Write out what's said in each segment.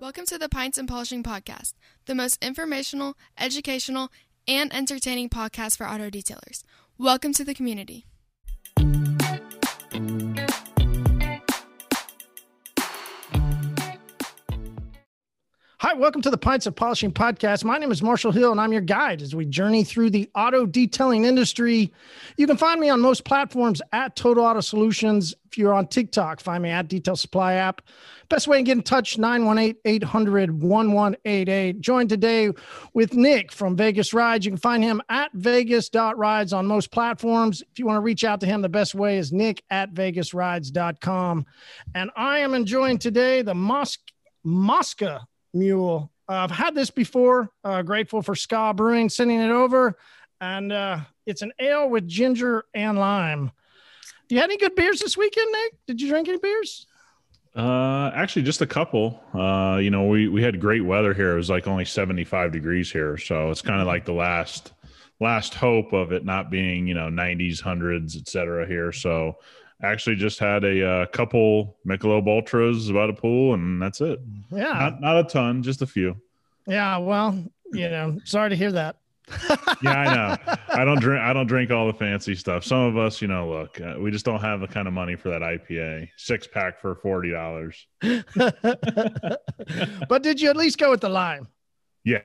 Welcome to the Pints and Polishing Podcast, the most informational, educational, and entertaining podcast for auto detailers. Welcome to the community. Hi, welcome to the Pints and Polishing Podcast. My name is Marshall Hill, and I'm your guide as we journey through the auto detailing industry. You can find me on most platforms at Total Auto Solutions. If you're on TikTok, find me at Detail Supply App. Best way to get in touch, 918-800-1188. Joined today with Nick from Vegas Rides. You can find him at vegas.rides on most platforms. If you want to reach out to him, the best way is nick at vegasrides.com. And I am enjoying today the Moscow Mule. I've had this before. Grateful for Ska Brewing sending it over, and it's an ale with ginger and lime. Do you have any good beers this weekend, Nick? Did you drink any beers? Actually, just a couple. You know, we had great weather here. It was like only 75 degrees here, so it's kind of like the last hope of it not being, you know, 90s, 100s, etc. here. So actually just had a couple Michelob Ultras about a pool, and that's it. Yeah. Not a ton, just a few. Yeah. Well, you know, sorry to hear that. Yeah, I know. I don't drink all the fancy stuff. Some of us, you know, look, we just don't have the kind of money for that IPA. 6-pack for $40. But did you at least go with the lime? Yeah,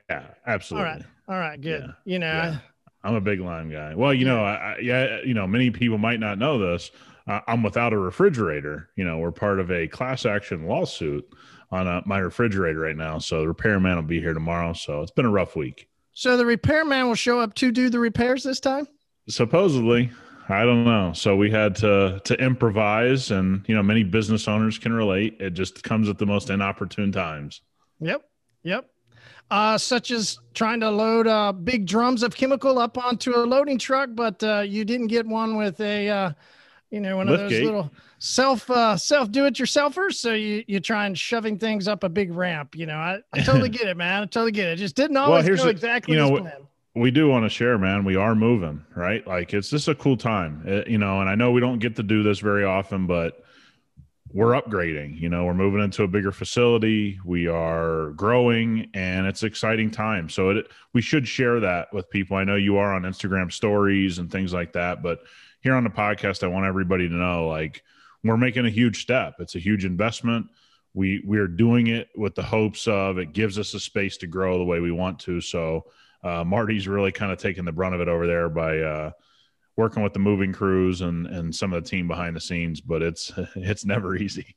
absolutely. All right. Good. Yeah. You know, yeah. I'm a big lime guy. Well, you know, many people might not know this. I'm without a refrigerator. You know, we're part of a class action lawsuit on my refrigerator right now. So the repairman will be here tomorrow. So it's been a rough week. So the repairman will show up to do the repairs this time? Supposedly. I don't know. So we had to improvise, and, you know, many business owners can relate. It just comes at the most inopportune times. Yep. Such as trying to load big drums of chemical up onto a loading truck, but you didn't get one with a... you know, one of those little self do-it-yourselfers. So you're trying shoving things up a big ramp. You know, I totally get it, man. I totally get it. It just didn't always go exactly as planned. We do want to share, man. We are moving, right? Like, it's just a cool time, you know, and I know we don't get to do this very often, but we're upgrading. You know, we're moving into a bigger facility. We are growing, and it's an exciting time. So we should share that with people. I know you are on Instagram stories and things like that, but here on the podcast, I want everybody to know, like, we're making a huge step. It's a huge investment. We're doing it with the hopes of it gives us a space to grow the way we want to. So Marty's really kind of taking the brunt of it over there by working with the moving crews and some of the team behind the scenes, but it's never easy.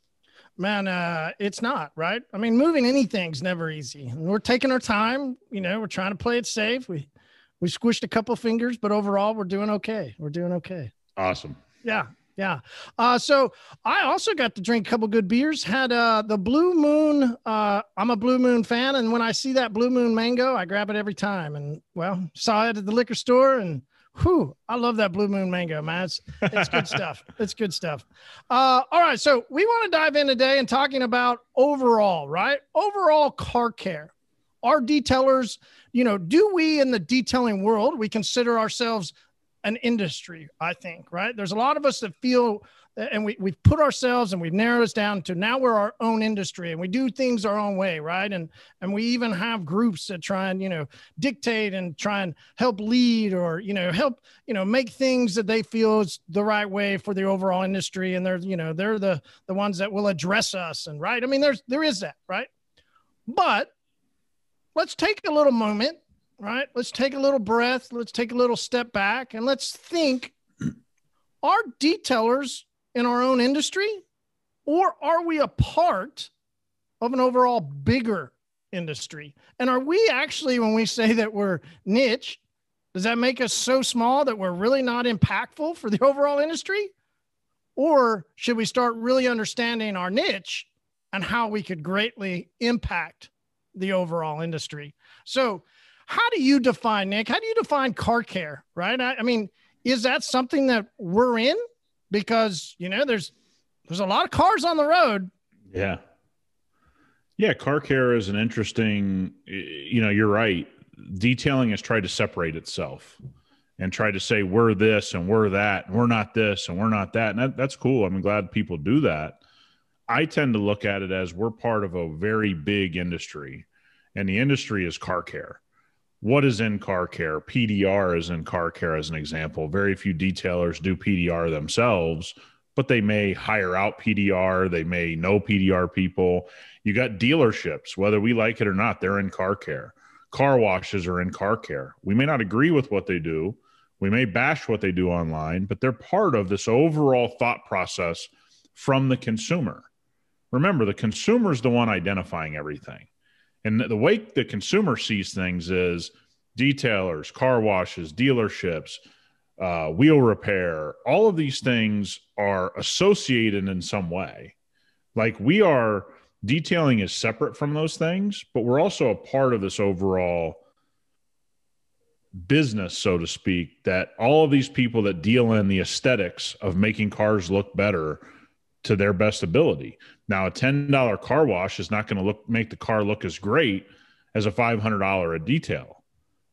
Man, it's not, right? I mean, moving anything's never easy. And we're taking our time, you know, we're trying to play it safe. We squished a couple fingers, but overall we're doing okay. Awesome. Yeah. So I also got to drink a couple good beers. Had the Blue Moon. I'm a Blue Moon fan, and when I see that Blue Moon mango, I grab it every time. And, well, saw it at the liquor store, and whew, I love that Blue Moon mango, man. It's good stuff. All right, so we want to dive in today and talking about overall, right? Overall car care. Our detailers, you know, do we in the detailing world, we consider ourselves an industry, I think, right? There's a lot of us that feel, and we've put ourselves and we've narrowed us down to now we're our own industry and we do things our own way, right? And we even have groups that try and, you know, dictate and try and help lead or, you know, help, you know, make things that they feel is the right way for the overall industry. And they're, you know, they're the ones that will address us and, right? I mean, there is that, right? But let's take a little moment. Right? Let's take a little breath. Let's take a little step back and let's think, are detailers in our own industry, or are we a part of an overall bigger industry? And are we actually, when we say that we're niche, does that make us so small that we're really not impactful for the overall industry? Or should we start really understanding our niche and how we could greatly impact the overall industry? So, how do you define, Nick? How do you define car care, right? I mean, is that something that we're in? Because, you know, there's a lot of cars on the road. Yeah, car care is an interesting, you know, you're right. Detailing has tried to separate itself and try to say we're this and we're that and we're not this and we're not that. And that's cool. I'm glad people do that. I tend to look at it as we're part of a very big industry, and the industry is car care. What is in car care? PDR is in car care as an example. Very few detailers do PDR themselves, but they may hire out PDR. They may know PDR people. You got dealerships, whether we like it or not, they're in car care. Car washes are in car care. We may not agree with what they do. We may bash what they do online, but they're part of this overall thought process from the consumer. Remember, the consumer is the one identifying everything. And the way the consumer sees things is detailers, car washes, dealerships, wheel repair. All of these things are associated in some way. Like we are, detailing is separate from those things, but we're also a part of this overall business, so to speak, that all of these people that deal in the aesthetics of making cars look better to their best ability. Now, a $10 car wash is not going to make the car look as great as a $500 a detail.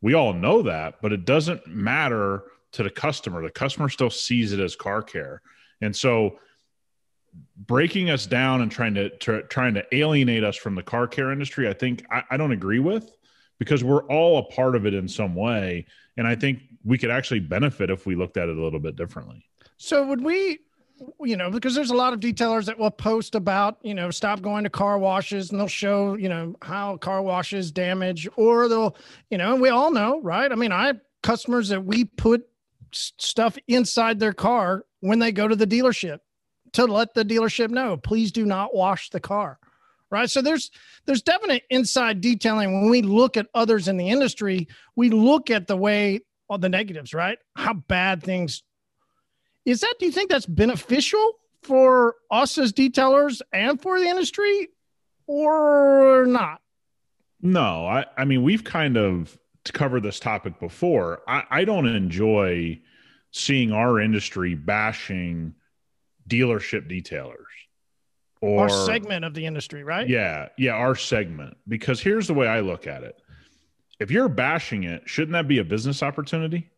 We all know that, but it doesn't matter to the customer. The customer still sees it as car care. And so breaking us down and trying to alienate us from the car care industry, I think I don't agree with, because we're all a part of it in some way. And I think we could actually benefit if we looked at it a little bit differently. So would we, you know, because there's a lot of detailers that will post about, you know, stop going to car washes, and they'll show, you know, how car washes damage, or they'll, you know, and we all know, right? I mean, I have customers that we put stuff inside their car when they go to the dealership to let the dealership know, please do not wash the car. Right. So there's definite inside detailing. When we look at others in the industry, we look at the way all the negatives, right? How bad things is that. Do you think that's beneficial for us as detailers and for the industry or not? No, I mean, we've kind of covered this topic before. I don't enjoy seeing our industry bashing dealership detailers. Or our segment of the industry, right? Yeah. Yeah. Our segment, because here's the way I look at it. If you're bashing it, shouldn't that be a business opportunity?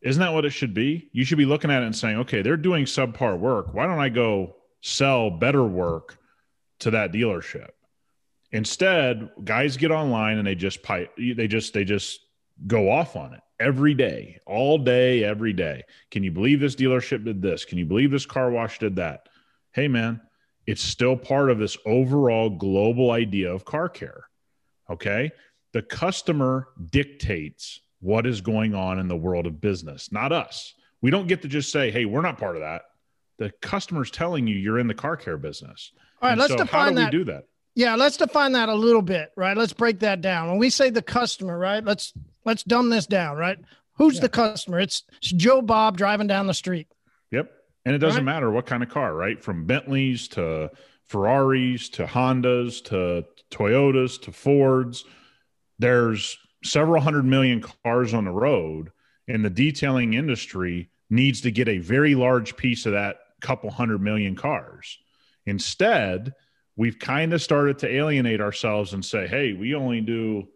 Isn't that what it should be? You should be looking at it and saying, okay, they're doing subpar work. Why don't I go sell better work to that dealership? Instead, guys get online and they just go off on it every day, all day, every day. Can you believe this dealership did this? Can you believe this car wash did that? Hey man, it's still part of this overall global idea of car care. Okay. The customer dictates what is going on in the world of business, not us. We don't get to just say, hey, we're not part of that. The customer's telling you you're in the car care business. All right. And let's define that. How do we do that? Yeah. Let's define that a little bit, right? Let's break that down. When we say the customer, right? Let's dumb this down, right? Who's the customer? It's Joe Bob driving down the street. Yep. And it doesn't matter what kind of car, right? From Bentleys to Ferraris to Hondas to Toyotas to Fords. There's several 100 million cars on the road, and the detailing industry needs to get a very large piece of that 200 million cars. Instead, we've kind of started to alienate ourselves and say, hey, we only do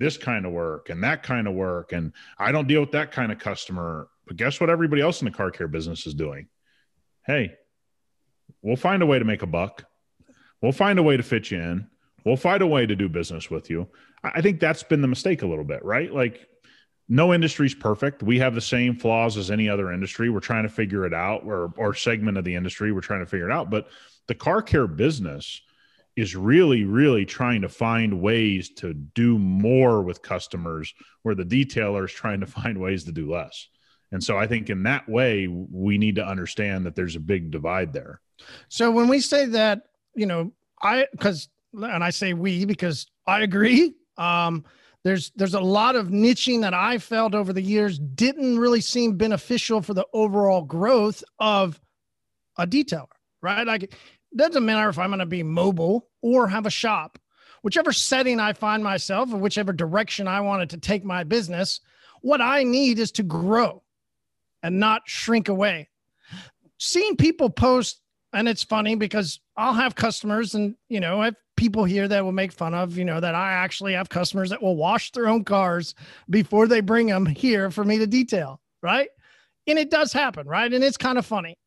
this kind of work and that kind of work, and I don't deal with that kind of customer. But guess what everybody else in the car care business is doing? Hey, we'll find a way to make a buck. We'll find a way to fit you in. We'll find a way to do business with you. I think that's been the mistake a little bit, right? Like, no industry's perfect. We have the same flaws as any other industry. We're trying to figure it out, or segment of the industry. We're trying to figure it out. But the car care business is really, really trying to find ways to do more with customers, where the detailer is trying to find ways to do less. And so I think in that way, we need to understand that there's a big divide there. So when we say that, you know, I say we, because I agree. There's a lot of niching that I felt over the years didn't really seem beneficial for the overall growth of a detailer, right? Like, it doesn't matter if I'm going to be mobile or have a shop, whichever setting I find myself or whichever direction I wanted to take my business. What I need is to grow and not shrink away. Seeing people post, and it's funny because I'll have customers, and, you know, I have people here that will make fun of, you know, that I actually have customers that will wash their own cars before they bring them here for me to detail, right? And it does happen, right? And it's kind of funny.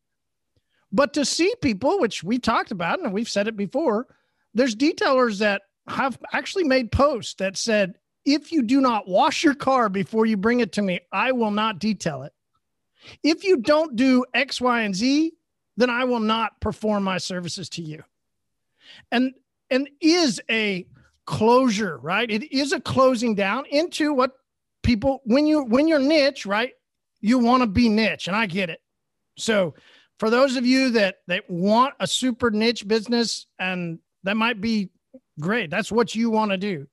But to see people, which we talked about, and we've said it before, there's detailers that have actually made posts that said, if you do not wash your car before you bring it to me, I will not detail it. If you don't do X, Y, and Z, then I will not perform my services to you. And is a closure, right? It is a closing down into what people, when you're niche, right? You want to be niche, and I get it. So for those of you that want a super niche business, and that might be great. That's what you want to do.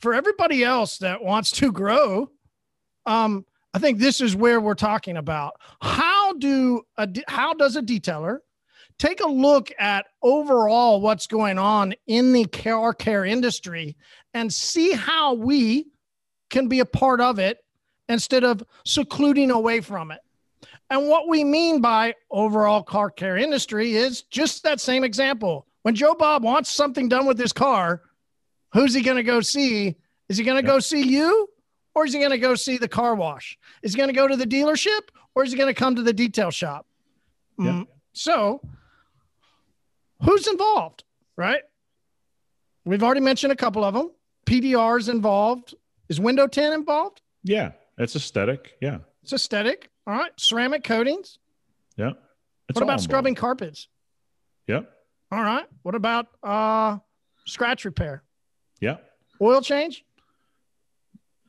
For everybody else that wants to grow, I think this is where we're talking about. How does a detailer take a look at overall what's going on in the car care industry and see how we can be a part of it instead of secluding away from it? And what we mean by overall car care industry is just that same example. When Joe Bob wants something done with his car, who's he going to go see? Is he going to go see you, or is he going to go see the car wash? Is he going to go to the dealership, or is he going to come to the detail shop? Yeah. So who's involved, right? We've already mentioned a couple of them. PDR is involved. Is window tint involved? Yeah, it's aesthetic. Yeah. It's aesthetic. All right. Ceramic coatings. Yeah. What about scrubbing carpets? Yeah. All right. What about scratch repair? Yeah. Oil change?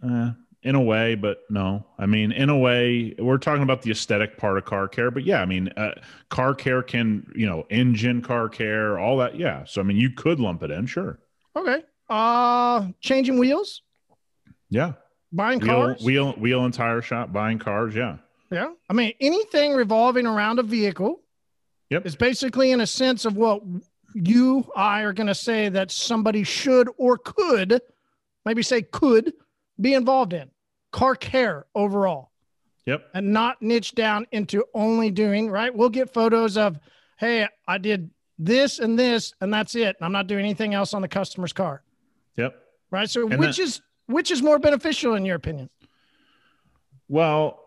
In a way, but no. I mean, in a way, we're talking about the aesthetic part of car care, but yeah, I mean, car care can, engine car care, all that. Yeah. So, I mean, you could lump it in. Sure. Okay. Changing wheels. Yeah. Buying cars. Wheel and tire shop, buying cars. Yeah. Yeah. I mean, anything revolving around a vehicle. Yep. It's basically in a sense of what you, I are going to say that somebody should or could, maybe say could, be involved in. Car care overall. Yep. And not niche down into only doing, right? We'll get photos of, hey, I did this, and that's it. And I'm not doing anything else on the customer's car. Yep. Right. So which is more beneficial in your opinion? Well,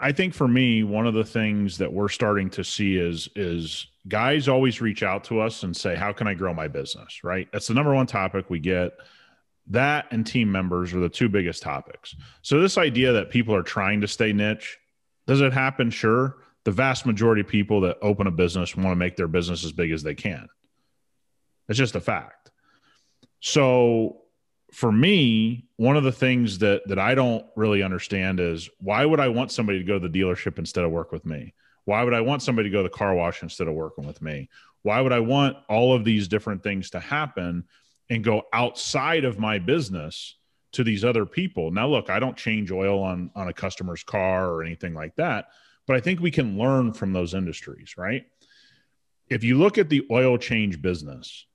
I think for me, one of the things that we're starting to see is guys always reach out to us and say, how can I grow my business? Right. That's the number one topic we get. That and team members are the two biggest topics. So this idea that people are trying to stay niche, does it happen? Sure. The vast majority of people that open a business want to make their business as big as they can. It's just a fact. So for me, one of the things that I don't really understand is, why would I want somebody to go to the dealership instead of work with me? Why would I want somebody to go to the car wash instead of working with me? Why would I want all of these different things to happen and go outside of my business to these other people? Now, look, I don't change oil on a customer's car or anything like that, but I think we can learn from those industries, right? If you look at the oil change business,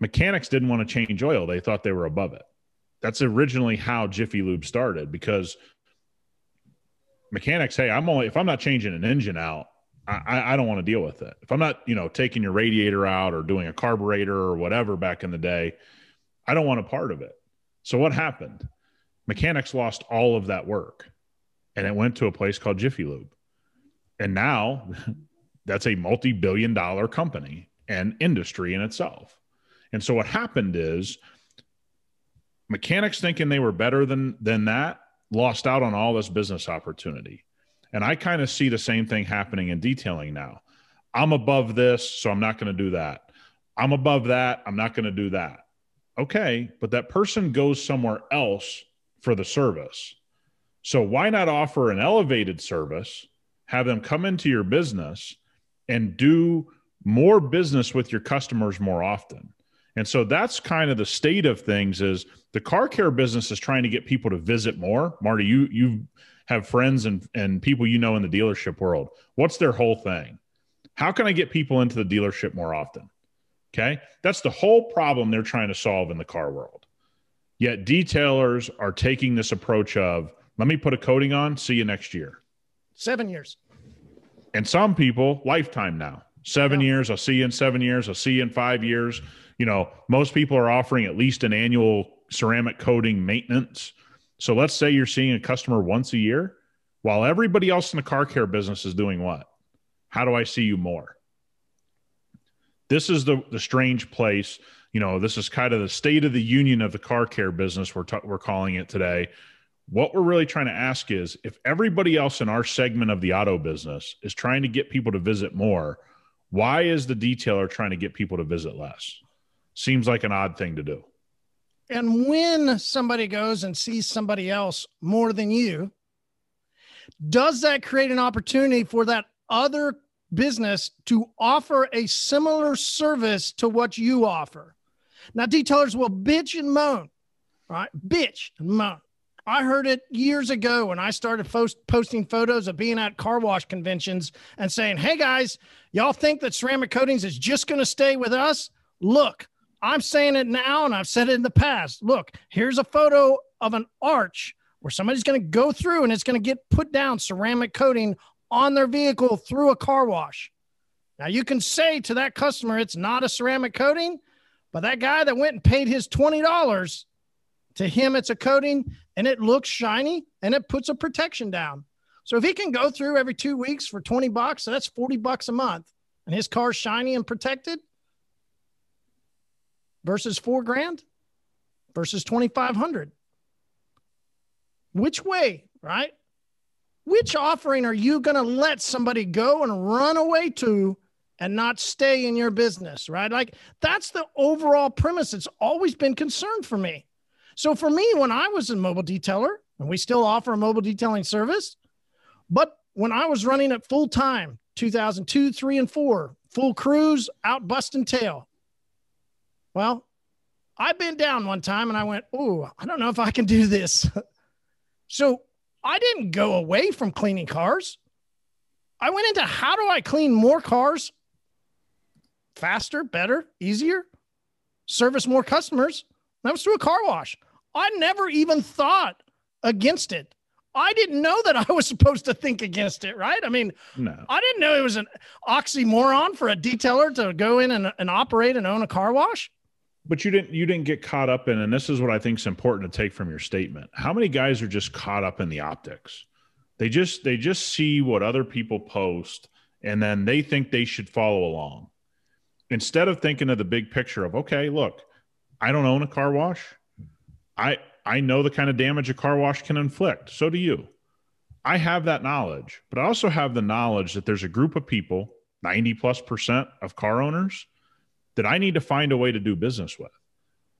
mechanics didn't want to change oil. They thought they were above it. That's originally how Jiffy Lube started, because mechanics, hey, if I'm not changing an engine out, I don't want to deal with it. If I'm not, taking your radiator out or doing a carburetor or whatever back in the day, I don't want a part of it. So what happened? Mechanics lost all of that work, and it went to a place called Jiffy Lube. And now that's a multi-billion dollar company and industry in itself. And so what happened is mechanics, thinking they were better than that, lost out on all this business opportunity. And I kind of see the same thing happening in detailing now. I'm above this, so I'm not going to do that. I'm above that, I'm not going to do that. Okay, but that person goes somewhere else for the service. So why not offer an elevated service, have them come into your business and do more business with your customers more often? And so that's kind of the state of things. Is the car care business is trying to get people to visit more. Marty, you have friends and people in the dealership world. What's their whole thing? How can I get people into the dealership more often? Okay. That's the whole problem they're trying to solve in the car world. Yet detailers are taking this approach of, let me put a coating on, see you next year. 7 years. And some people, lifetime now. 7 years, I'll see you in 7 years, I'll see you in 5 years. Most people are offering at least an annual ceramic coating maintenance. So let's say you're seeing a customer once a year, while everybody else in the car care business is doing what? How do I see you more? this is the strange place. You know, this is kind of the state of the union of the car care business. We're calling it today. What we're really trying to ask is, if everybody else in our segment of the auto business is trying to get people to visit more, why is the detailer trying to get people to visit less? Seems like an odd thing to do. And when somebody goes and sees somebody else more than you, does that create an opportunity for that other business to offer a similar service to what you offer? Now, detailers will bitch and moan, right? Bitch and moan. I heard it years ago when I started posting photos of being at car wash conventions and saying, hey guys, y'all think that ceramic coatings is just going to stay with us? Look, I'm saying it now, and I've said it in the past. Look, here's a photo of an arch where somebody's going to go through and it's going to get put down ceramic coating on their vehicle through a car wash. Now, you can say to that customer, it's not a ceramic coating, but that guy that went and paid his $20, to him, it's a coating, and it looks shiny, and it puts a protection down. So if he can go through every 2 weeks for $20, so that's $40 a month, and his car's shiny and protected, versus $4,000 versus $2,500. Which way, right? Which offering are you going to let somebody go and run away to and not stay in your business, right? Like, that's the overall premise. It's always been concern for me. So for me, when I was a mobile detailer, and we still offer a mobile detailing service, but when I was running it full time, 2002, 3, and 4, full crews, out busting tail. Well, I bent down one time and I went, oh, I don't know if I can do this. So I didn't go away from cleaning cars. I went into how do I clean more cars faster, better, easier, service more customers. That was through a car wash. I never even thought against it. I didn't know that I was supposed to think against it, right? I mean, no. I didn't know it was an oxymoron for a detailer to go in and operate and own a car wash. But you didn't get caught up in, and this is what I think is important to take from your statement. How many guys are just caught up in the optics? They just see what other people post, and then they think they should follow along. Instead of thinking of the big picture of, okay, look, I don't own a car wash. I know the kind of damage a car wash can inflict. So do you. I have that knowledge, but I also have the knowledge that there's a group of people, 90+% of car owners, that I need to find a way to do business with,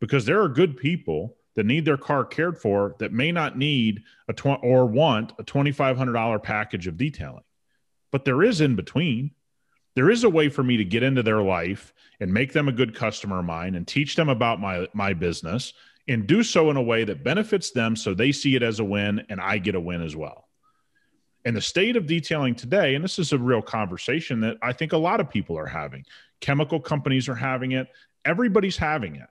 because there are good people that need their car cared for that may not need or want a $2,500 package of detailing. But there is in between. There is a way for me to get into their life and make them a good customer of mine and teach them about my business and do so in a way that benefits them so they see it as a win and I get a win as well. And the state of detailing today, and this is a real conversation that I think a lot of people are having. Chemical companies are having it. Everybody's having it,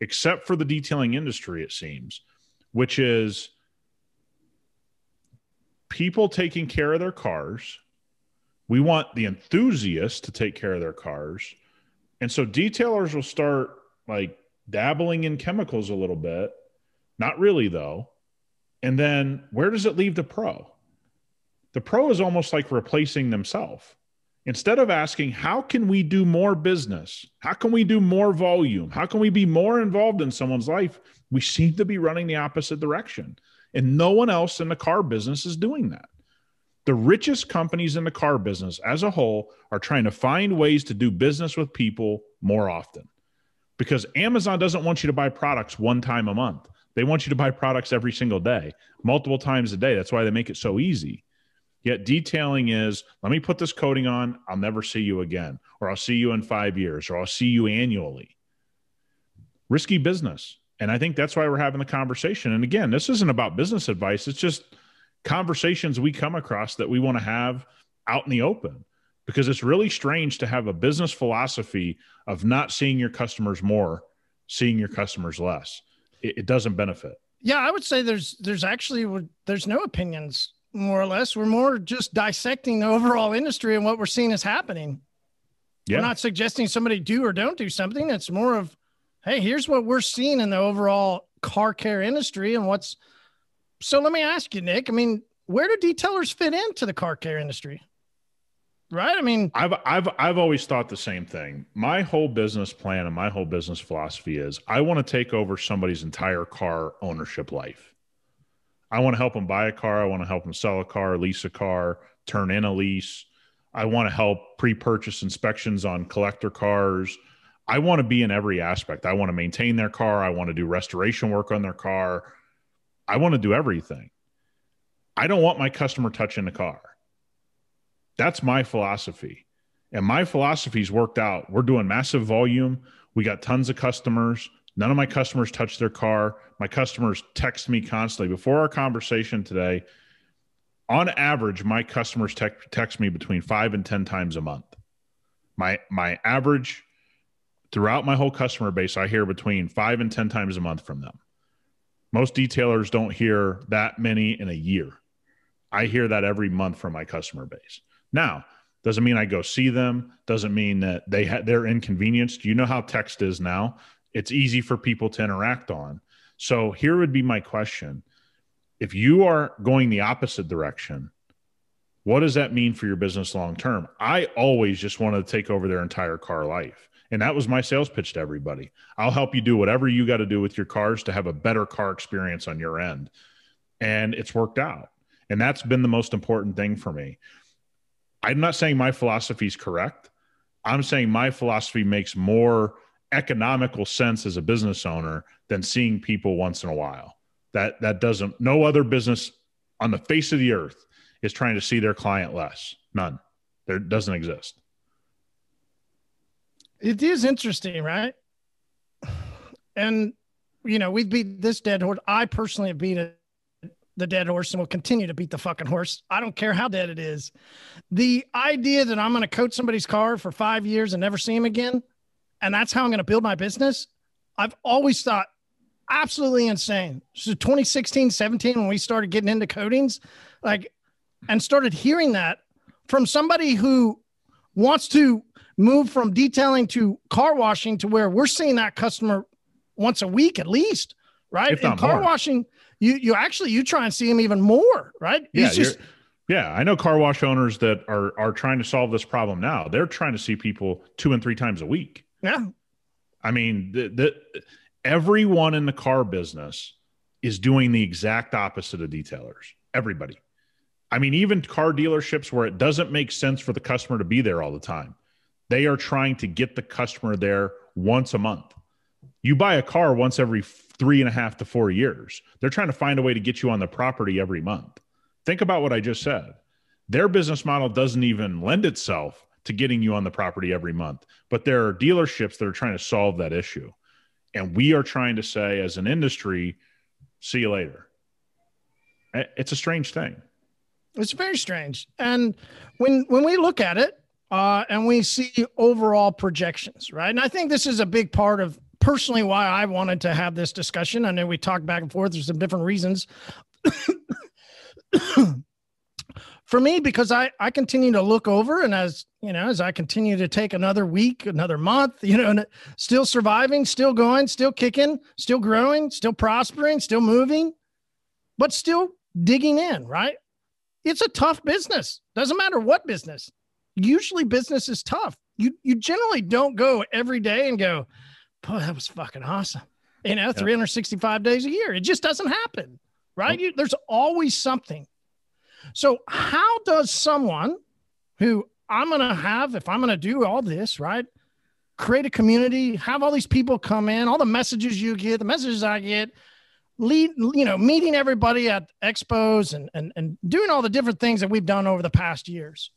except for the detailing industry, it seems, which is people taking care of their cars. We want the enthusiasts to take care of their cars. And so detailers will start like dabbling in chemicals a little bit. Not really though. And then where does it leave the pro? The pro is almost like replacing themselves. Instead of asking, how can we do more business? How can we do more volume? How can we be more involved in someone's life? We seem to be running the opposite direction. And no one else in the car business is doing that. The richest companies in the car business as a whole are trying to find ways to do business with people more often, because Amazon doesn't want you to buy products one time a month. They want you to buy products every single day, multiple times a day. That's why they make it so easy. Yet detailing is, let me put this coating on, I'll never see you again, or I'll see you in 5 years, or I'll see you annually. Risky business. And I think that's why we're having the conversation. And again, this isn't about business advice. It's just conversations we come across that we want to have out in the open, because it's really strange to have a business philosophy of not seeing your customers more, seeing your customers less. It doesn't benefit. Yeah, I would say there's no opinions, more or less. We're more just dissecting the overall industry and what we're seeing is happening. Yeah. We're not suggesting somebody do or don't do something. It's more of, hey, here's what we're seeing in the overall car care industry and what's. So let me ask you, Nick, I mean, where do detailers fit into the car care industry? right? I mean, I've always thought the same thing. My whole business plan and my whole business philosophy is I want to take over somebody's entire car ownership life. I want to help them buy a car. I want to help them sell a car, lease a car, turn in a lease. I want to help pre-purchase inspections on collector cars. I want to be in every aspect. I want to maintain their car. I want to do restoration work on their car. I want to do everything. I don't want my customer touching the car. That's my philosophy. And my philosophy's worked out. We're doing massive volume. We got tons of customers. None of my customers touch their car. My customers text me constantly. Before our conversation today, on average, my customers text me between 5 and 10 times a month. My average throughout my whole customer base, I hear between 5 and 10 times a month from them. Most detailers don't hear that many in a year. I hear that every month from my customer base. Now, doesn't mean I go see them. Doesn't mean that they're inconvenienced. You know how text is now. It's easy for people to interact on. So here would be my question. If you are going the opposite direction, what does that mean for your business long term? I always just wanted to take over their entire car life. And that was my sales pitch to everybody. I'll help you do whatever you got to do with your cars to have a better car experience on your end. And it's worked out. And that's been the most important thing for me. I'm not saying my philosophy is correct. I'm saying my philosophy makes more economical sense as a business owner than seeing people once in a while. That doesn't, no other business on the face of the earth is trying to see their client less. None. There doesn't exist. It is interesting, right? And, you know, we've beat this dead horse. I personally have beat the dead horse and will continue to beat the fucking horse. I don't care how dead it is. The idea that I'm going to coat somebody's car for 5 years and never see him again, and that's how I'm going to build my business, I've always thought absolutely insane. So 2016, 17, when we started getting into coatings, like, and started hearing that from somebody who wants to move from detailing to car washing to where we're seeing that customer once a week at least, right? In car washing, you try and see them even more, right? Yeah, I know car wash owners that are trying to solve this problem now. They're trying to see people 2 and 3 times a week. Yeah. I mean, everyone in the car business is doing the exact opposite of detailers. Everybody. I mean, even car dealerships where it doesn't make sense for the customer to be there all the time. They are trying to get the customer there once a month. You buy a car once every 3.5 to 4 years. They're trying to find a way to get you on the property every month. Think about what I just said. Their business model doesn't even lend itself to getting you on the property every month. But there are dealerships that are trying to solve that issue. And we are trying to say as an industry, see you later. It's a strange thing. It's very strange. And when we look at it, and we see overall projections, right? And I think this is a big part of personally why I wanted to have this discussion. I know we talked back and forth. There's some different reasons for me, because I continue to look over, and as you know, as I continue to take another week, another month, you know, and still surviving, still going, still kicking, still growing, still prospering, still moving, but still digging in, right? It's a tough business. Doesn't matter what business. Usually business is tough. You generally don't go every day and go, boy, that was fucking awesome. You know, 365 days a year. It just doesn't happen, right? There's always something. So how does someone who I'm going to have, if I'm going to do all this, right, create a community, have all these people come in, all the messages you get, the messages I get, lead, you know, meeting everybody at expos and doing all the different things that we've done over the past years,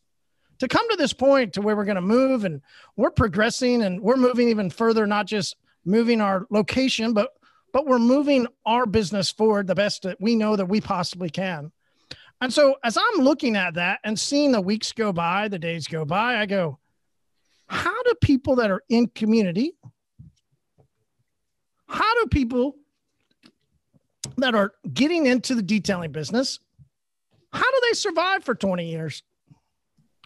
to come to this point to where we're going to move and we're progressing and we're moving even further, not just moving our location, but we're moving our business forward the best that we know that we possibly can. And so as I'm looking at that and seeing the weeks go by, the days go by, I go, how do people that are in community, how do people that are getting into the detailing business, how do they survive for 20 years?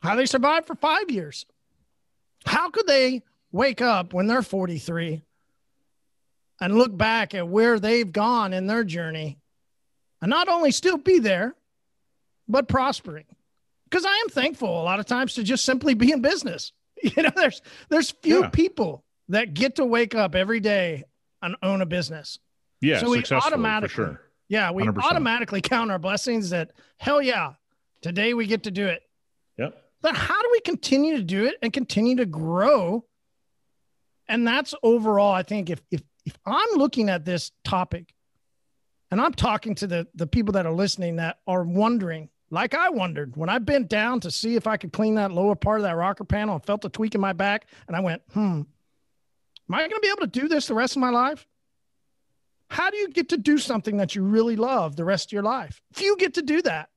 How they survived for 5 years? How could they wake up when they're 43 and look back at where they've gone in their journey and not only still be there, but prospering? because I am thankful a lot of times to just simply be in business. You know, there's few people that get to wake up every day and own a business. Yeah, so we automatically, for sure. Yeah, we 100%. Automatically count our blessings that, hell yeah, today we get to do it. Yep. But how do we continue to do it and continue to grow? And that's overall, I think, if I'm looking at this topic and I'm talking to the people that are listening that are wondering, like I wondered when I bent down to see if I could clean that lower part of that rocker panel and felt a tweak in my back. And I went, am I going to be able to do this the rest of my life? How do you get to do something that you really love the rest of your life? Few get to do that.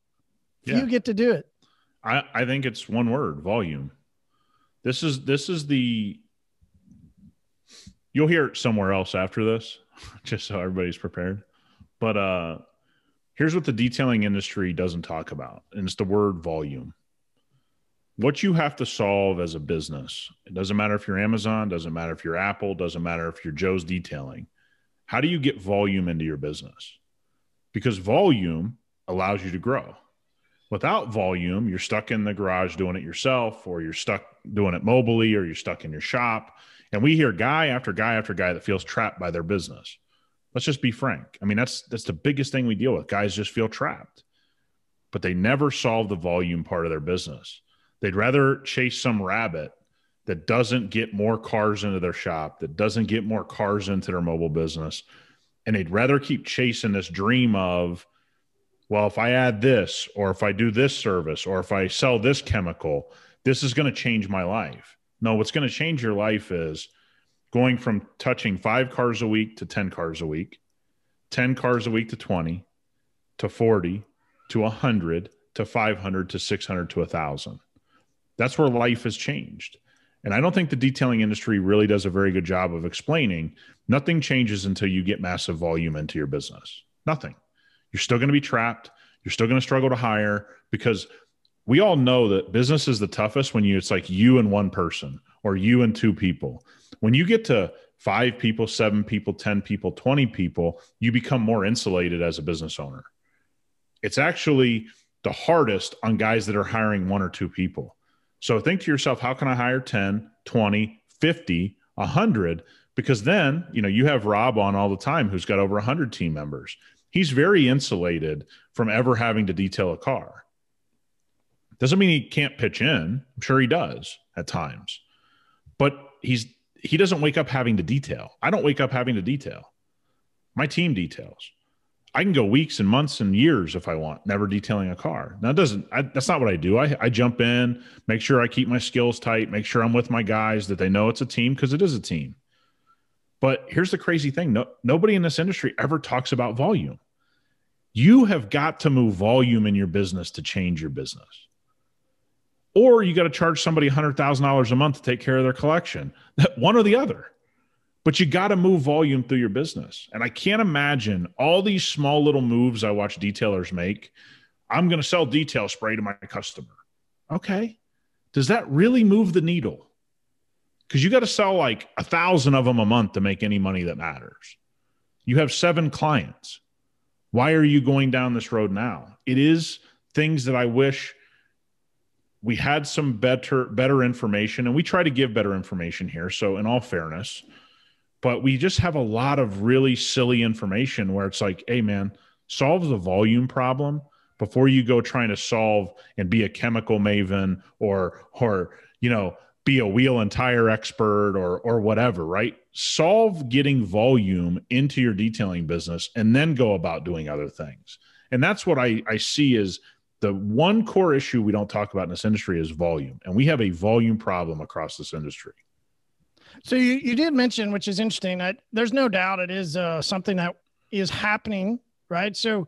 Few get to do it. I think it's one word, volume. This is the, you'll hear it somewhere else after this, just so everybody's prepared. But here's what the detailing industry doesn't talk about, and it's the word volume. What you have to solve as a business, it doesn't matter if you're Amazon, doesn't matter if you're Apple, doesn't matter if you're Joe's Detailing. How do you get volume into your business? Because volume allows you to grow. Without volume, you're stuck in the garage doing it yourself, or you're stuck doing it mobily, or you're stuck in your shop. And we hear guy after guy after guy that feels trapped by their business. Let's just be frank. I mean, that's the biggest thing we deal with. Guys just feel trapped, but they never solve the volume part of their business. They'd rather chase some rabbit that doesn't get more cars into their shop, that doesn't get more cars into their mobile business. And they'd rather keep chasing this dream of, well, if I add this, or if I do this service, or if I sell this chemical, this is going to change my life. No, what's going to change your life is going from touching 5 cars a week to 10 cars a week, 10 cars a week to 20, to 40, to 100, to 500, to 600, to 1,000. That's where life has changed. And I don't think the detailing industry really does a very good job of explaining. Nothing changes until you get massive volume into your business. Nothing. You're still going to be trapped. You're still going to struggle to hire, because we all know that business is the toughest when it's like you and one person, or you and 2 people. When you get to 5 people, 7 people, 10 people, 20 people, you become more insulated as a business owner. It's actually the hardest on guys that are hiring 1 or 2 people. So think to yourself, how can I hire 10, 20, 50, 100? Because then, you know, you have Rob on all the time, who's got over 100 team members. He's very insulated from ever having to detail a car. Doesn't mean he can't pitch in. I'm sure he does at times, but he doesn't wake up having to detail. I don't wake up having to detail. My team details. I can go weeks and months and years if I want, never detailing a car. Now, that's not what I do. I jump in, make sure I keep my skills tight, make sure I'm with my guys, that they know it's a team, because it is a team. But here's the crazy thing. Nobody in this industry ever talks about volume. You have got to move volume in your business to change your business. Or you got to charge somebody $100,000 a month to take care of their collection. One or the other. But you got to move volume through your business. And I can't imagine all these small little moves I watch detailers make. I'm going to sell detail spray to my customer. Okay. Does that really move the needle? Because you got to sell like 1,000 of them a month to make any money that matters. You have 7 clients. Why are you going down this road now? It is things that I wish we had some better information, and we try to give better information here. So in all fairness, but we just have a lot of really silly information where it's like, hey man, solve the volume problem before you go trying to solve and be a chemical maven or, you know, be a wheel and tire expert or whatever, right? Solve getting volume into your detailing business and then go about doing other things. And that's what I see is the one core issue we don't talk about in this industry is volume. And we have a volume problem across this industry. So you did mention, which is interesting, that there's no doubt it is something that is happening, right? So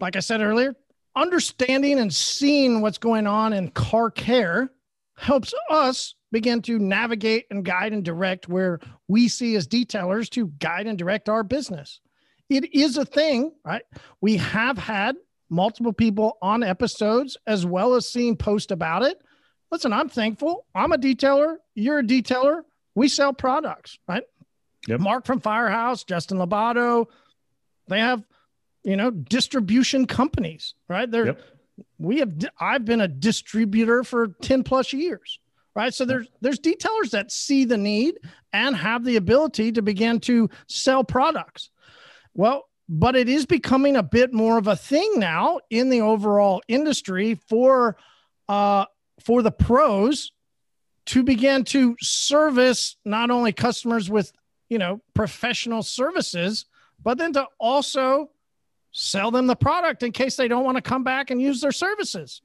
like I said earlier, understanding and seeing what's going on in car care helps us begin to navigate and guide and direct where we see as detailers to guide and direct our business. It is a thing, right? We have had multiple people on episodes as well as seeing posts about it. Listen, I'm thankful. I'm a detailer. You're a detailer. We sell products, right? Yep. Mark from Firehouse, Justin Lobato, they have, you know, distribution companies, right? They're I've been a distributor for 10 plus years, right? So there's detailers that see the need and have the ability to begin to sell products. Well, but it is becoming a bit more of a thing now in the overall industry for the pros to begin to service not only customers with, you know, professional services, but then to also sell them the product in case they don't want to come back and use their services.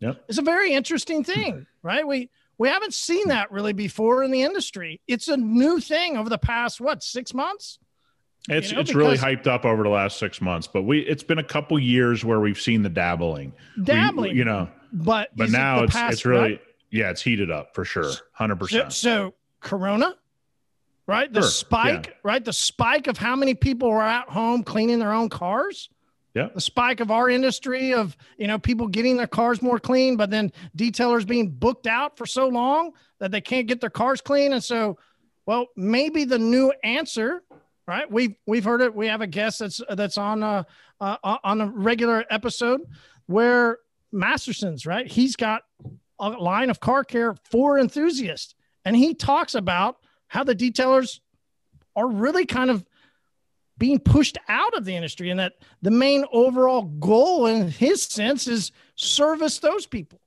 Yep. It's a very interesting thing, right? We haven't seen that really before in the industry. It's a new thing over the past, 6 months? It's really hyped up over the last 6 months, but it's been a couple years where we've seen the dabbling, we, you know, but now it's really, yeah, it's heated up for sure. 100%. So Corona, right? The spike, right? The spike of how many people were at home cleaning their own cars. Yeah. The spike of our industry of, you know, people getting their cars more clean, but then detailers being booked out for so long that they can't get their cars clean. And so, well, maybe the new answer, right? We've heard it. We have a guest that's on a regular episode where Masterson's, right? He's got a line of car care for enthusiasts. And he talks about how the detailers are really kind of being pushed out of the industry. And that the main overall goal in his sense is service those people.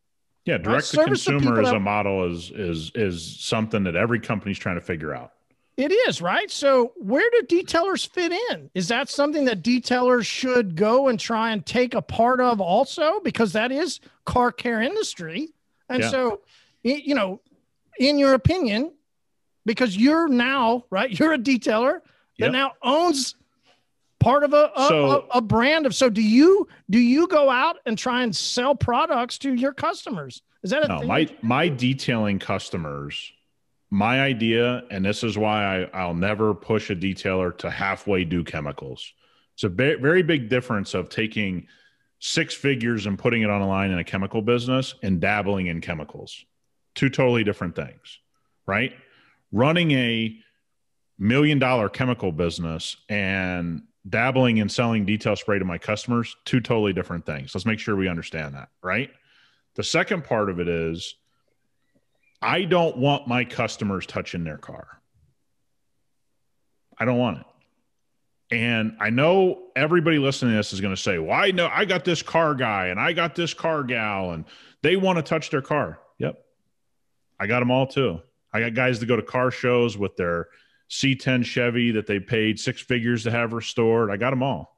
Yeah. Direct to consumer as a model is something that every company's trying to figure out. It is, right? So where do detailers fit in? Is that something that detailers should go and try and take a part of also? Because that is car care industry. And so, you know, in your opinion, because you're now, right, you're a detailer that now owns part of a brand of, so do you go out and try and sell products to your customers? Is that a thing? My detailing customers, my idea, and this is why I'll never push a detailer to halfway do chemicals. It's a very big difference of taking 6 figures and putting it on a line in a chemical business and dabbling in chemicals. 2 totally different things, right? Running a $1 million chemical business and dabbling in selling detail spray to my customers, 2 totally different things. Let's make sure we understand that, right? The second part of it is, I don't want my customers touching their car. I don't want it. And I know everybody listening to this is going to say, well, I know I got this car guy and I got this car gal and they want to touch their car. Yep. I got them all too. I got guys that go to car shows with their C10 Chevy that they paid 6 figures to have restored. I got them all.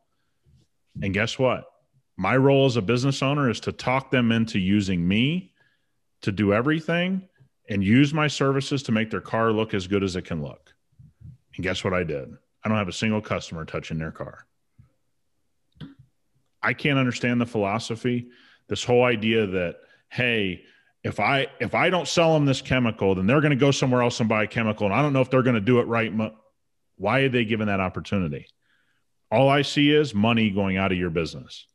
And guess what? My role as a business owner is to talk them into using me to do everything and use my services to make their car look as good as it can look. And guess what I did? I don't have a single customer touching their car. I can't understand the philosophy, this whole idea that, hey, if I don't sell them this chemical, then they're going to go somewhere else and buy a chemical, and I don't know if they're going to do it right. Why are they given that opportunity? All I see is money going out of your business.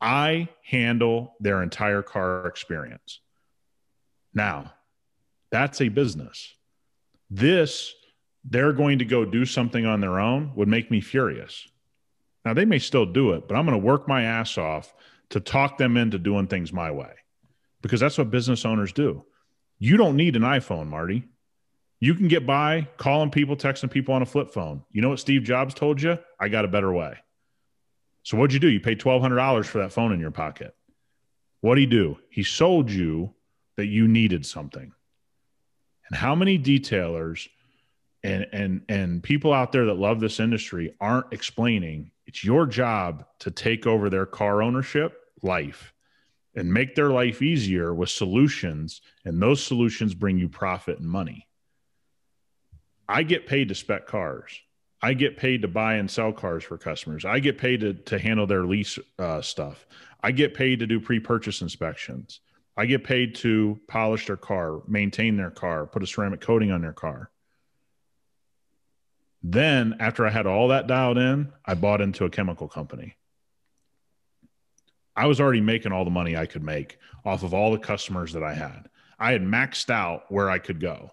I handle their entire car experience. Now, that's a business. This, they're going to go do something on their own, would make me furious. Now, they may still do it, but I'm going to work my ass off to talk them into doing things my way, because that's what business owners do. You don't need an iPhone, Marty. You can get by calling people, texting people on a flip phone. You know what Steve Jobs told you? I got a better way. So what'd you do? You paid $1,200 for that phone in your pocket. What'd he do? He sold you that you needed something. And how many detailers and people out there that love this industry aren't explaining it's your job to take over their car ownership life and make their life easier with solutions, and those solutions bring you profit and money. I get paid to spec cars. I get paid to buy and sell cars for customers. I get paid to handle their lease stuff. I get paid to do pre-purchase inspections. I get paid to polish their car, maintain their car, put a ceramic coating on their car. Then after I had all that dialed in, I bought into a chemical company. I was already making all the money I could make off of all the customers that I had. I had maxed out where I could go.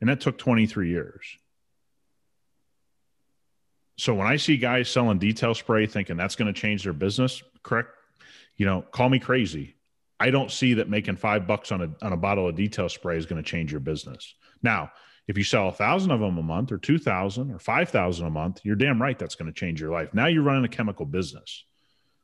And that took 23 years. So when I see guys selling detail spray thinking that's going to change their business, correct You know, call me crazy. I don't see that making $5 on a bottle of detail spray is going to change your business. Now, if you sell 1,000 of them a month or 2,000 or 5,000 a month, you're damn right that's going to change your life. Now you're running a chemical business.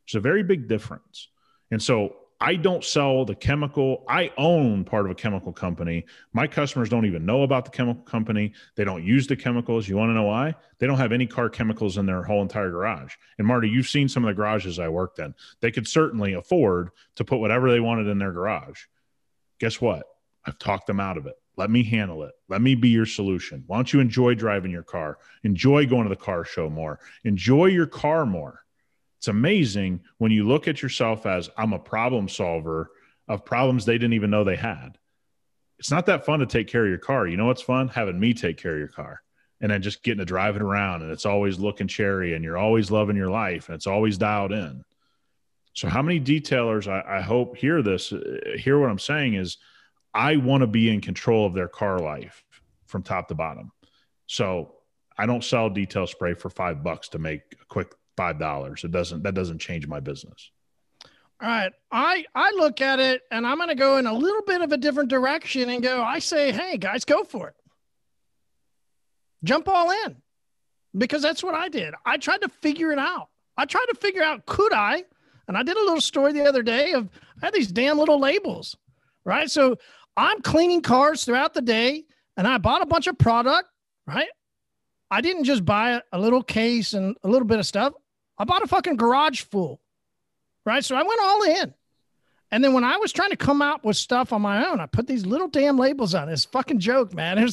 It's a very big difference. And so I don't sell the chemical. I own part of a chemical company. My customers don't even know about the chemical company. They don't use the chemicals. You want to know why? They don't have any car chemicals in their whole entire garage. And Marty, you've seen some of the garages I worked in. They could certainly afford to put whatever they wanted in their garage. Guess what? I've talked them out of it. Let me handle it. Let me be your solution. Why don't you enjoy driving your car? Enjoy going to the car show more. Enjoy your car more. It's amazing when you look at yourself as I'm a problem solver of problems they didn't even know they had. It's not that fun to take care of your car. You know what's fun? Having me take care of your car and then just getting to drive it around, and it's always looking cherry and you're always loving your life and it's always dialed in. So how many detailers I hope hear this, hear what I'm saying is, I want to be in control of their car life from top to bottom. So I don't sell detail spray for $5 to make a quick $5. That doesn't change my business. All right. I look at it and I'm going to go in a little bit of a different direction and go, I say, hey guys, go for it. Jump all in, because that's what I did. I tried to figure it out. I tried to figure out, could I? And I did a little story the other day of, I had these damn little labels, right? So I'm cleaning cars throughout the day, and I bought a bunch of product, right? I didn't just buy a little case and a little bit of stuff. I bought a fucking garage full, right? So I went all in. And then when I was trying to come out with stuff on my own, I put these little damn labels on. It's a fucking joke, man.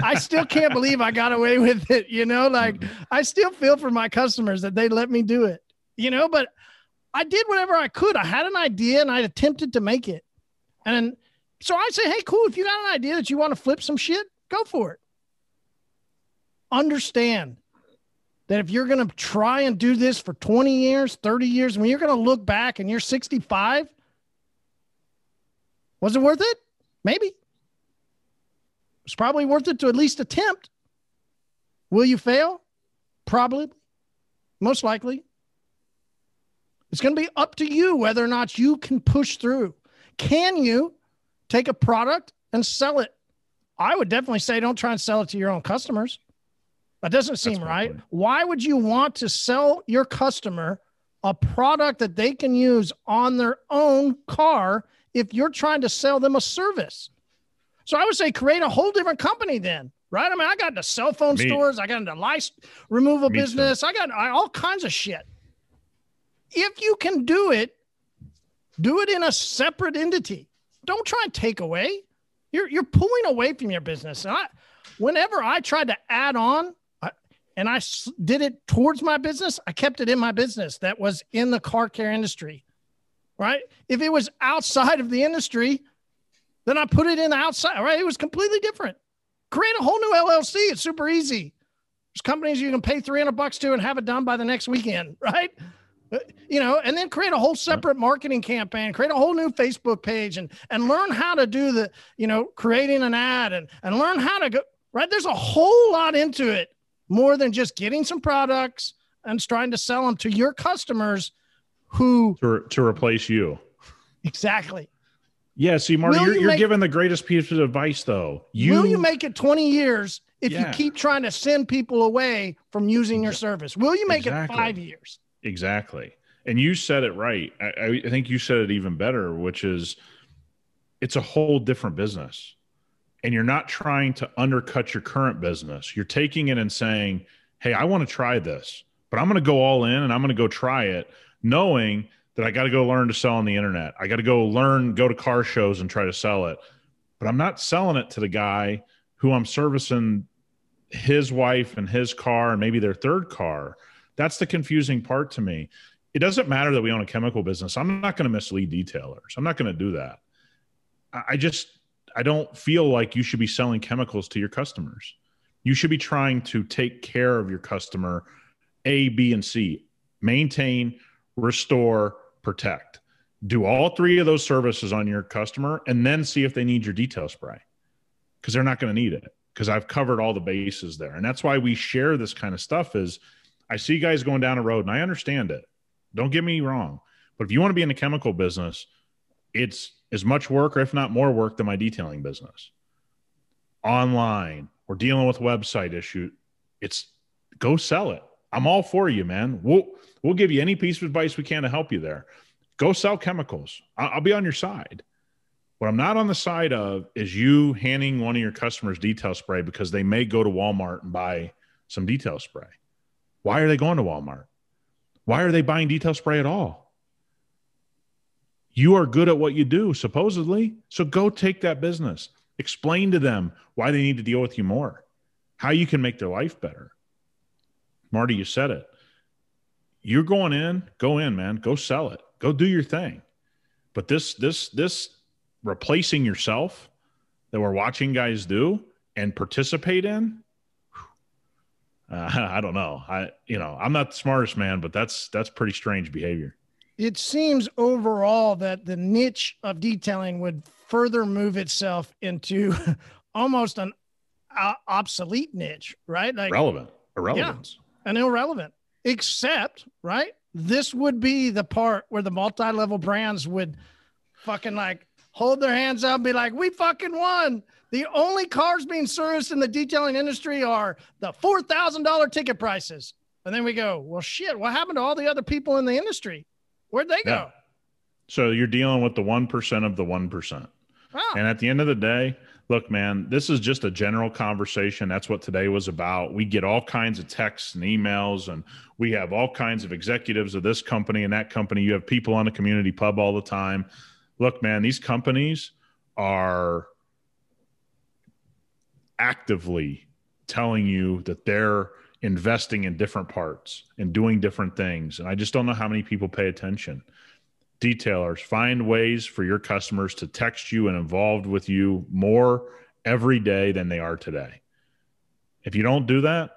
I still can't believe I got away with it, you know? Like, I still feel for my customers that they let me do it, you know? But I did whatever I could. I had an idea, and I attempted to make it. And so I say, hey, cool, if you got an idea that you want to flip some shit, go for it. Understand that if you're going to try and do this for 20 years, 30 years, when you're going to look back and you're 65, was it worth it? Maybe. It's probably worth it to at least attempt. Will you fail? Probably. Most likely. It's going to be up to you whether or not you can push through. Can you take a product and sell it? I would definitely say don't try and sell it to your own customers. That doesn't seem right. Why would you want to sell your customer a product that they can use on their own car if you're trying to sell them a service? So I would say create a whole different company then, right? I mean, I got into cell phone stores. I got into lice removal business. I got all kinds of shit. If you can do it in a separate entity. Don't try and take away. You're pulling away from your business. And whenever I tried to add on, and I did it towards my business, I kept it in my business that was in the car care industry, right? If it was outside of the industry, then I put it in the outside, right? It was completely different. Create a whole new LLC. It's super easy. There's companies you can pay $300 to and have it done by the next weekend, right? You know, and then create a whole separate marketing campaign, create a whole new Facebook page, and learn how to do the, you know, creating an ad and learn how to go, right? There's a whole lot into it, more than just getting some products and trying to sell them to your customers who to replace you. Exactly. Yeah. See, Marty, you're giving the greatest piece of advice though. Will you make it 20 years if you keep trying to send people away from using your service? Will you make it 5 years? Exactly. And you said it right. I think you said it even better, which is it's a whole different business. And you're not trying to undercut your current business. You're taking it and saying, hey, I want to try this, but I'm going to go all in and I'm going to go try it, knowing that I got to go learn to sell on the internet. I got to go to car shows and try to sell it. But I'm not selling it to the guy who I'm servicing his wife and his car and maybe their third car. That's the confusing part to me. It doesn't matter that we own a chemical business. I'm not going to mislead detailers. I'm not going to do that. I don't feel like you should be selling chemicals to your customers. You should be trying to take care of your customer, A, B, and C. Maintain, restore, protect. Do all three of those services on your customer and then see if they need your detail spray, because they're not going to need it, because I've covered all the bases there. And that's why we share this kind of stuff is, I see guys going down a road and I understand it. Don't get me wrong. But if you want to be in the chemical business, it's as much work, or if not more work, than my detailing business. Online, we're dealing with website issue. It's go sell it. I'm all for you, man. We'll give you any piece of advice we can to help you there. Go sell chemicals. I'll be on your side. What I'm not on the side of is you handing one of your customers detail spray because they may go to Walmart and buy some detail spray. Why are they going to Walmart? Why are they buying detail spray at all? You are good at what you do, supposedly. So go take that business. Explain to them why they need to deal with you more, how you can make their life better. Marty, you said it. You're going in, go in, man. Go sell it. Go do your thing. But this replacing yourself that we're watching guys do and participate in, I don't know. I'm not the smartest man, but that's pretty strange behavior. It seems overall that the niche of detailing would further move itself into almost an obsolete niche, right? Like irrelevant. Yeah, an irrelevant, except, right? This would be the part where the multi-level brands would fucking like hold their hands up and be like, we fucking won. The only cars being serviced in the detailing industry are the $4,000 ticket prices. And then we go, well, shit, what happened to all the other people in the industry? Where'd they go? So you're dealing with the 1% of the 1%. Wow. And at the end of the day, look, man, this is just a general conversation. That's what today was about. We get all kinds of texts and emails, and we have all kinds of executives of this company and that company. You have people on the community pub all the time. Look, man, these companies are actively telling you that they're investing in different parts and doing different things. And I just don't know how many people pay attention. Detailers, find ways for your customers to text you and involved with you more every day than they are today. If you don't do that,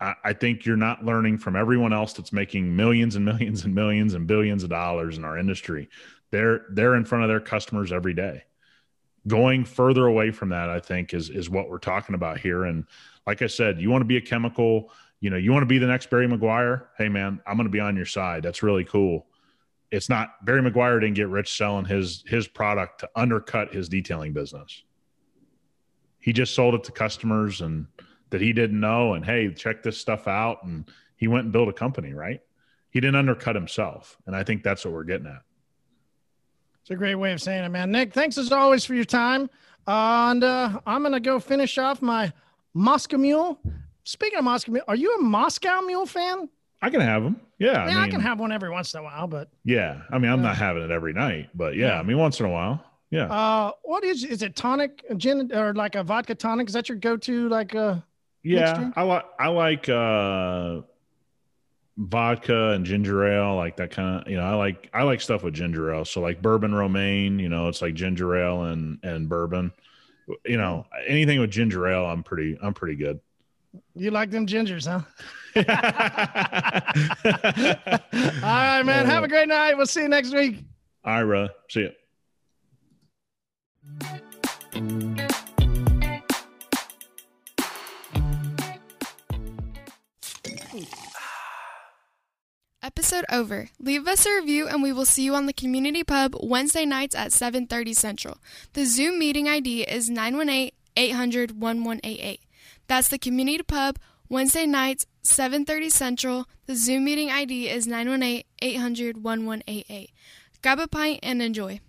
I think you're not learning from everyone else that's making millions and millions and millions and billions of dollars in our industry. They're in front of their customers every day. Going further away from that, I think, is what we're talking about here. And like I said, you want to be a chemical, you want to be the next Barry Maguire. Hey, man, I'm going to be on your side. That's really cool. It's not Barry Maguire didn't get rich selling his product to undercut his detailing business. He just sold it to customers and that he didn't know. And hey, check this stuff out. And he went and built a company, right? He didn't undercut himself. And I think that's what we're getting at. It's a great way of saying it, man. Nick, thanks as always for your time. And I'm going to go finish off my Moscow Mule. Speaking of Moscow Mule, are you a Moscow Mule fan? I can have them. Yeah. I can have one every once in a while, but yeah. I mean, I'm not having it every night, but yeah. I mean, once in a while. Yeah. What is it tonic gin or like a vodka tonic? Is that your go-to? Like, yeah, I like vodka and ginger ale, like that kind of, I like stuff with ginger ale. So like bourbon romaine, it's like ginger ale and bourbon, anything with ginger ale. I'm pretty good. You like them gingers, huh? All right, man. Have a great night. We'll see you next week. All right, brother. See ya. Episode over. Leave us a review and we will see you on the community pub Wednesday nights at 7:30 Central. The Zoom meeting ID is 918-800-1188. That's the community pub Wednesday nights 7:30 Central. The Zoom meeting ID is 918-800-1188. Grab a pint and enjoy.